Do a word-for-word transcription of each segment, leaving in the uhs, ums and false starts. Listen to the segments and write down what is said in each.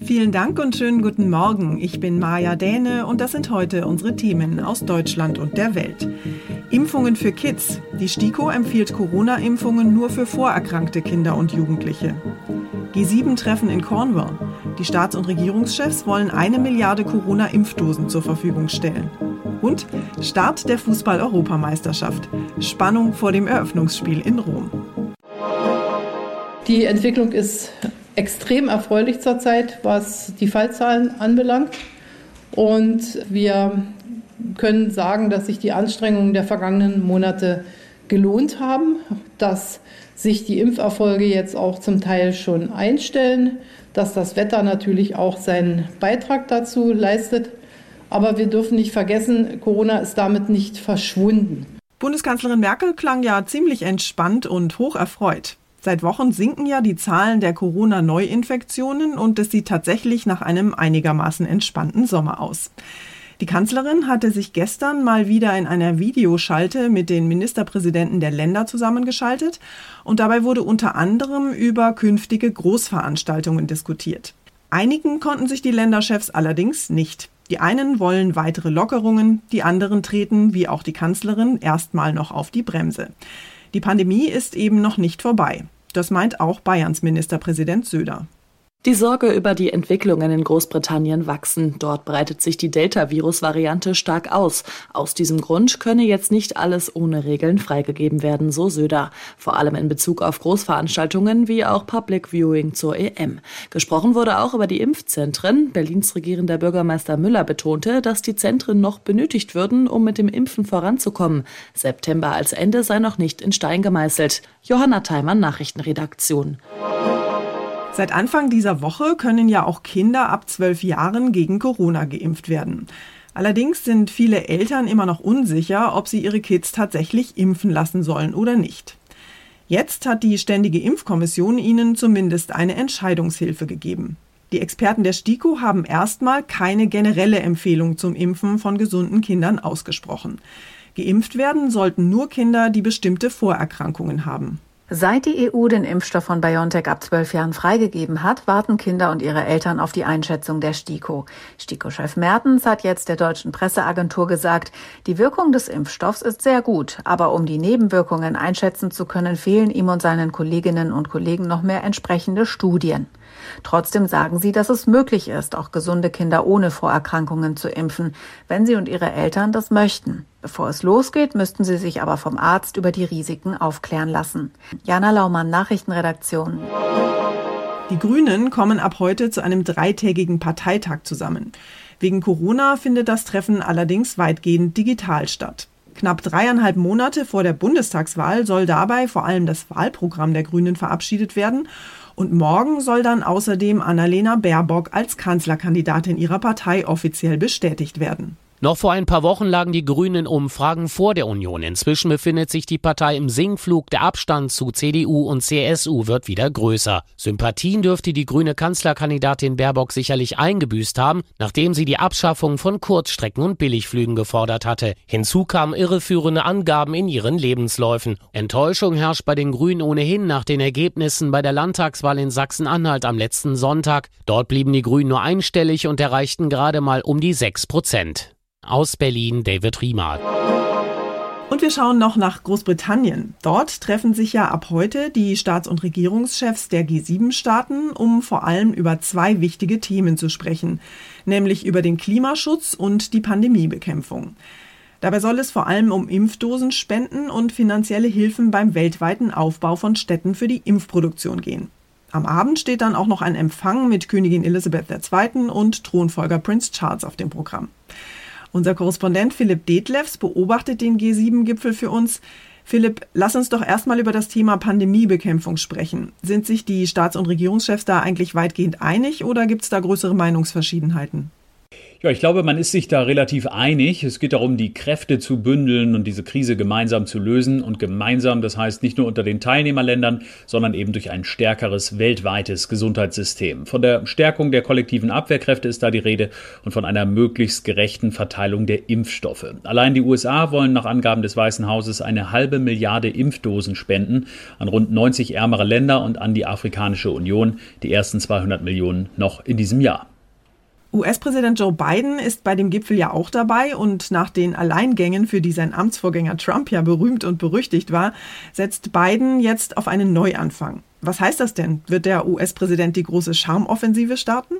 Vielen Dank und schönen guten Morgen. Ich bin Maya Dähne und das sind heute unsere Themen aus Deutschland und der Welt. Impfungen für Kids. Die STIKO empfiehlt Corona-Impfungen nur für vorerkrankte Kinder und Jugendliche. G sieben Treffen in Cornwall. Die Staats- und Regierungschefs wollen eine Milliarde Corona-Impfdosen zur Verfügung stellen. Und Start der Fußball-Europameisterschaft. Spannung vor dem Eröffnungsspiel in Rom. Die Entwicklung ist extrem erfreulich zurzeit, was die Fallzahlen anbelangt. Und wir können sagen, dass sich die Anstrengungen der vergangenen Monate gelohnt haben, dass sich die Impferfolge jetzt auch zum Teil schon einstellen, dass das Wetter natürlich auch seinen Beitrag dazu leistet. Aber wir dürfen nicht vergessen, Corona ist damit nicht verschwunden. Bundeskanzlerin Merkel klang ja ziemlich entspannt und hocherfreut. Seit Wochen sinken ja die Zahlen der Corona-Neuinfektionen und es sieht tatsächlich nach einem einigermaßen entspannten Sommer aus. Die Kanzlerin hatte sich gestern mal wieder in einer Videoschalte mit den Ministerpräsidenten der Länder zusammengeschaltet und dabei wurde unter anderem über künftige Großveranstaltungen diskutiert. Einigen konnten sich die Länderchefs allerdings nicht. Die einen wollen weitere Lockerungen, die anderen treten, wie auch die Kanzlerin, erstmal noch auf die Bremse. Die Pandemie ist eben noch nicht vorbei. Das meint auch Bayerns Ministerpräsident Söder. Die Sorge über die Entwicklungen in Großbritannien wachsen. Dort breitet sich die Delta-Virus-Variante stark aus. Aus diesem Grund könne jetzt nicht alles ohne Regeln freigegeben werden, so Söder. Vor allem in Bezug auf Großveranstaltungen wie auch Public Viewing zur E M. Gesprochen wurde auch über die Impfzentren. Berlins regierender Bürgermeister Müller betonte, dass die Zentren noch benötigt würden, um mit dem Impfen voranzukommen. September als Ende sei noch nicht in Stein gemeißelt. Johanna Theimann, Nachrichtenredaktion. Seit Anfang dieser Woche können ja auch Kinder ab zwölf Jahren gegen Corona geimpft werden. Allerdings sind viele Eltern immer noch unsicher, ob sie ihre Kids tatsächlich impfen lassen sollen oder nicht. Jetzt hat die Ständige Impfkommission ihnen zumindest eine Entscheidungshilfe gegeben. Die Experten der STIKO haben erstmal keine generelle Empfehlung zum Impfen von gesunden Kindern ausgesprochen. Geimpft werden sollten nur Kinder, die bestimmte Vorerkrankungen haben. Seit die E U den Impfstoff von BioNTech ab zwölf Jahren freigegeben hat, warten Kinder und ihre Eltern auf die Einschätzung der STIKO. STIKO-Chef Mertens hat jetzt der deutschen Presseagentur gesagt, die Wirkung des Impfstoffs ist sehr gut, aber um die Nebenwirkungen einschätzen zu können, fehlen ihm und seinen Kolleginnen und Kollegen noch mehr entsprechende Studien. Trotzdem sagen sie, dass es möglich ist, auch gesunde Kinder ohne Vorerkrankungen zu impfen, wenn sie und ihre Eltern das möchten. Bevor es losgeht, müssten sie sich aber vom Arzt über die Risiken aufklären lassen. Jana Laumann, Nachrichtenredaktion. Die Grünen kommen ab heute zu einem dreitägigen Parteitag zusammen. Wegen Corona findet das Treffen allerdings weitgehend digital statt. Knapp dreieinhalb Monate vor der Bundestagswahl soll dabei vor allem das Wahlprogramm der Grünen verabschiedet werden. Und morgen soll dann außerdem Annalena Baerbock als Kanzlerkandidatin ihrer Partei offiziell bestätigt werden. Noch vor ein paar Wochen lagen die Grünen in Umfragen vor der Union. Inzwischen befindet sich die Partei im Sinkflug. Der Abstand zu C D U und C S U wird wieder größer. Sympathien dürfte die grüne Kanzlerkandidatin Baerbock sicherlich eingebüßt haben, nachdem sie die Abschaffung von Kurzstrecken und Billigflügen gefordert hatte. Hinzu kamen irreführende Angaben in ihren Lebensläufen. Enttäuschung herrscht bei den Grünen ohnehin nach den Ergebnissen bei der Landtagswahl in Sachsen-Anhalt am letzten Sonntag. Dort blieben die Grünen nur einstellig und erreichten gerade mal um die sechs Prozent. Aus Berlin, David Riemann. Und wir schauen noch nach Großbritannien. Dort treffen sich ja ab heute die Staats- und Regierungschefs der G sieben Staaten, um vor allem über zwei wichtige Themen zu sprechen, nämlich über den Klimaschutz und die Pandemiebekämpfung. Dabei soll es vor allem um Impfdosenspenden und finanzielle Hilfen beim weltweiten Aufbau von Städten für die Impfproduktion gehen. Am Abend steht dann auch noch ein Empfang mit Königin Elisabeth der Zweiten und Thronfolger Prinz Charles auf dem Programm. Unser Korrespondent Philipp Detlefs beobachtet den G sieben Gipfel für uns. Philipp, lass uns doch erstmal über das Thema Pandemiebekämpfung sprechen. Sind sich die Staats- und Regierungschefs da eigentlich weitgehend einig oder gibt es da größere Meinungsverschiedenheiten? Ja, ich glaube, man ist sich da relativ einig. Es geht darum, die Kräfte zu bündeln und diese Krise gemeinsam zu lösen. Und gemeinsam, das heißt nicht nur unter den Teilnehmerländern, sondern eben durch ein stärkeres weltweites Gesundheitssystem. Von der Stärkung der kollektiven Abwehrkräfte ist da die Rede und von einer möglichst gerechten Verteilung der Impfstoffe. Allein die U S A wollen nach Angaben des Weißen Hauses eine halbe Milliarde Impfdosen spenden an rund neunzig ärmere Länder und an die Afrikanische Union, die ersten zweihundert Millionen noch in diesem Jahr. U S-Präsident Joe Biden ist bei dem Gipfel ja auch dabei und nach den Alleingängen, für die sein Amtsvorgänger Trump ja berühmt und berüchtigt war, setzt Biden jetzt auf einen Neuanfang. Was heißt das denn? Wird der U S-Präsident die große Charmeoffensive starten?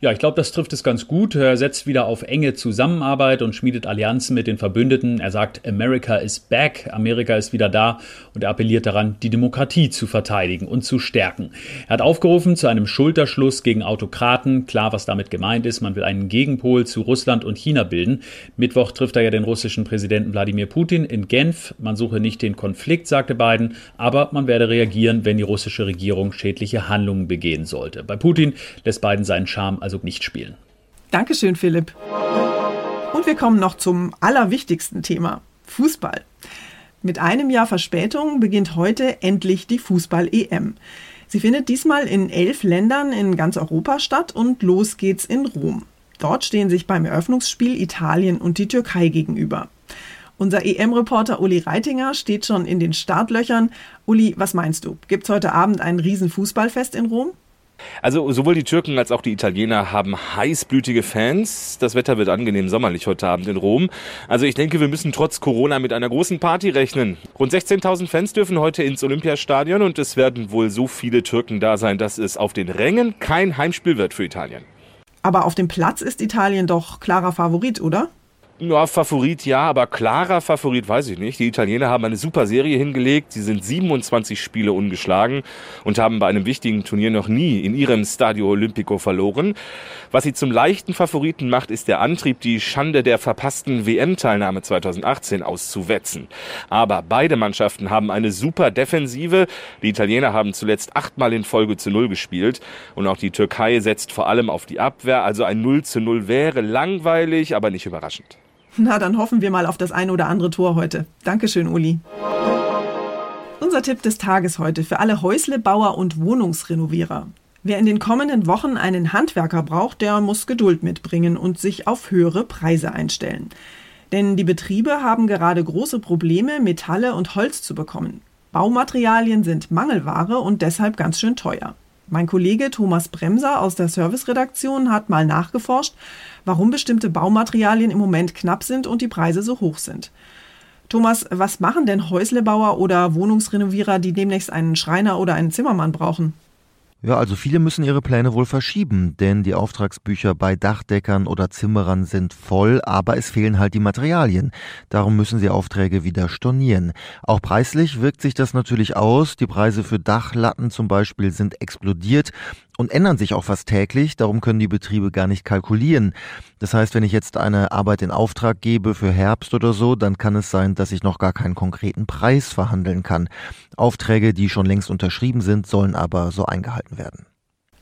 Ja, ich glaube, das trifft es ganz gut. Er setzt wieder auf enge Zusammenarbeit und schmiedet Allianzen mit den Verbündeten. Er sagt, America is back, Amerika ist wieder da und er appelliert daran, die Demokratie zu verteidigen und zu stärken. Er hat aufgerufen zu einem Schulterschluss gegen Autokraten. Klar, was damit gemeint ist, man will einen Gegenpol zu Russland und China bilden. Mittwoch trifft er ja den russischen Präsidenten Wladimir Putin in Genf. Man suche nicht den Konflikt, sagte Biden, aber man werde reagieren, wenn die russische Regierung schädliche Handlungen begehen sollte. Bei Putin lässt Biden seinen Charme also nicht spielen. Dankeschön, Philipp. Und wir kommen noch zum allerwichtigsten Thema, Fußball. Mit einem Jahr Verspätung beginnt heute endlich die Fußball-E M. Sie findet diesmal in elf Ländern in ganz Europa statt und los geht's in Rom. Dort stehen sich beim Eröffnungsspiel Italien und die Türkei gegenüber. Unser E M-Reporter Uli Reitinger steht schon in den Startlöchern. Uli, was meinst du? Gibt's heute Abend ein Riesenfußballfest in Rom? Also sowohl die Türken als auch die Italiener haben heißblütige Fans. Das Wetter wird angenehm sommerlich heute Abend in Rom. Also ich denke, wir müssen trotz Corona mit einer großen Party rechnen. Rund sechzehntausend Fans dürfen heute ins Olympiastadion und es werden wohl so viele Türken da sein, dass es auf den Rängen kein Heimspiel wird für Italien. Aber auf dem Platz ist Italien doch klarer Favorit, oder? Ja, Favorit ja, aber klarer Favorit weiß ich nicht. Die Italiener haben eine super Serie hingelegt. Sie sind siebenundzwanzig Spiele ungeschlagen und haben bei einem wichtigen Turnier noch nie in ihrem Stadio Olimpico verloren. Was sie zum leichten Favoriten macht, ist der Antrieb, die Schande der verpassten W M-Teilnahme zweitausendachtzehn auszuwetzen. Aber beide Mannschaften haben eine super Defensive. Die Italiener haben zuletzt achtmal in Folge zu Null gespielt. Und auch die Türkei setzt vor allem auf die Abwehr. Also ein null zu null wäre langweilig, aber nicht überraschend. Na, dann hoffen wir mal auf das ein oder andere Tor heute. Dankeschön, Uli. Unser Tipp des Tages heute für alle Häuslebauer und Wohnungsrenovierer. Wer in den kommenden Wochen einen Handwerker braucht, der muss Geduld mitbringen und sich auf höhere Preise einstellen. Denn die Betriebe haben gerade große Probleme, Metalle und Holz zu bekommen. Baumaterialien sind Mangelware und deshalb ganz schön teuer. Mein Kollege Thomas Bremser aus der Serviceredaktion hat mal nachgeforscht, warum bestimmte Baumaterialien im Moment knapp sind und die Preise so hoch sind. Thomas, was machen denn Häuslebauer oder Wohnungsrenovierer, die demnächst einen Schreiner oder einen Zimmermann brauchen? Ja, also viele müssen ihre Pläne wohl verschieben, denn die Auftragsbücher bei Dachdeckern oder Zimmerern sind voll, aber es fehlen halt die Materialien. Darum müssen sie Aufträge wieder stornieren. Auch preislich wirkt sich das natürlich aus. Die Preise für Dachlatten zum Beispiel sind explodiert und ändern sich auch fast täglich. Darum können die Betriebe gar nicht kalkulieren. Das heißt, wenn ich jetzt eine Arbeit in Auftrag gebe für Herbst oder so, dann kann es sein, dass ich noch gar keinen konkreten Preis verhandeln kann. Aufträge, die schon längst unterschrieben sind, sollen aber so eingehalten werden.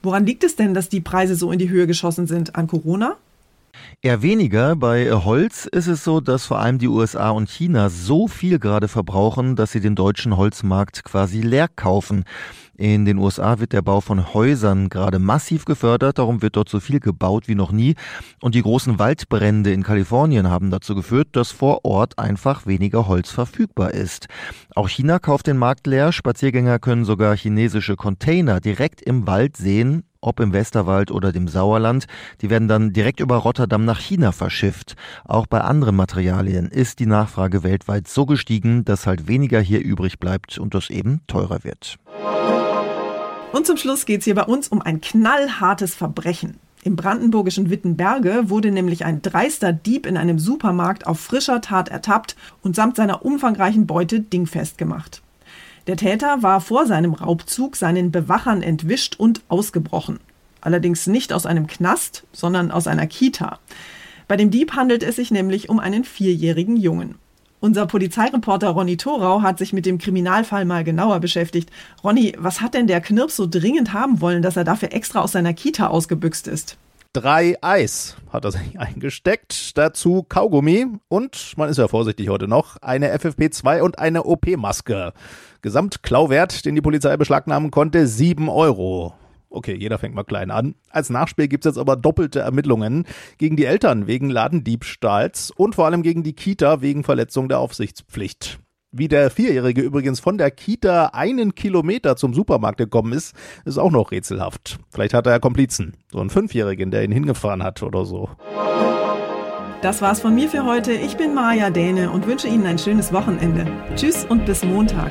Woran liegt es denn, dass die Preise so in die Höhe geschossen sind? An Corona? Eher weniger. Bei Holz ist es so, dass vor allem die U S A und China so viel gerade verbrauchen, dass sie den deutschen Holzmarkt quasi leer kaufen. In den U S A wird der Bau von Häusern gerade massiv gefördert, darum wird dort so viel gebaut wie noch nie. Und die großen Waldbrände in Kalifornien haben dazu geführt, dass vor Ort einfach weniger Holz verfügbar ist. Auch China kauft den Markt leer, Spaziergänger können sogar chinesische Container direkt im Wald sehen, ob im Westerwald oder dem Sauerland. Die werden dann direkt über Rotterdam nach China verschifft. Auch bei anderen Materialien ist die Nachfrage weltweit so gestiegen, dass halt weniger hier übrig bleibt und das eben teurer wird. Und zum Schluss geht es hier bei uns um ein knallhartes Verbrechen. Im brandenburgischen Wittenberge wurde nämlich ein dreister Dieb in einem Supermarkt auf frischer Tat ertappt und samt seiner umfangreichen Beute dingfest gemacht. Der Täter war vor seinem Raubzug seinen Bewachern entwischt und ausgebrochen. Allerdings nicht aus einem Knast, sondern aus einer Kita. Bei dem Dieb handelt es sich nämlich um einen vierjährigen Jungen. Unser Polizeireporter Ronny Thorau hat sich mit dem Kriminalfall mal genauer beschäftigt. Ronny, was hat denn der Knirps so dringend haben wollen, dass er dafür extra aus seiner Kita ausgebüxt ist? Drei Eis hat er sich eingesteckt, dazu Kaugummi und, man ist ja vorsichtig heute noch, eine F F P zwei und eine O P-Maske. Gesamtklauwert, den die Polizei beschlagnahmen konnte, sieben Euro. Okay, jeder fängt mal klein an. Als Nachspiel gibt es jetzt aber doppelte Ermittlungen gegen die Eltern wegen Ladendiebstahls und vor allem gegen die Kita wegen Verletzung der Aufsichtspflicht. Wie der Vierjährige übrigens von der Kita einen Kilometer zum Supermarkt gekommen ist, ist auch noch rätselhaft. Vielleicht hat er ja Komplizen. So einen Fünfjährigen, der ihn hingefahren hat oder so. Das war's von mir für heute. Ich bin Maya Dähne und wünsche Ihnen ein schönes Wochenende. Tschüss und bis Montag.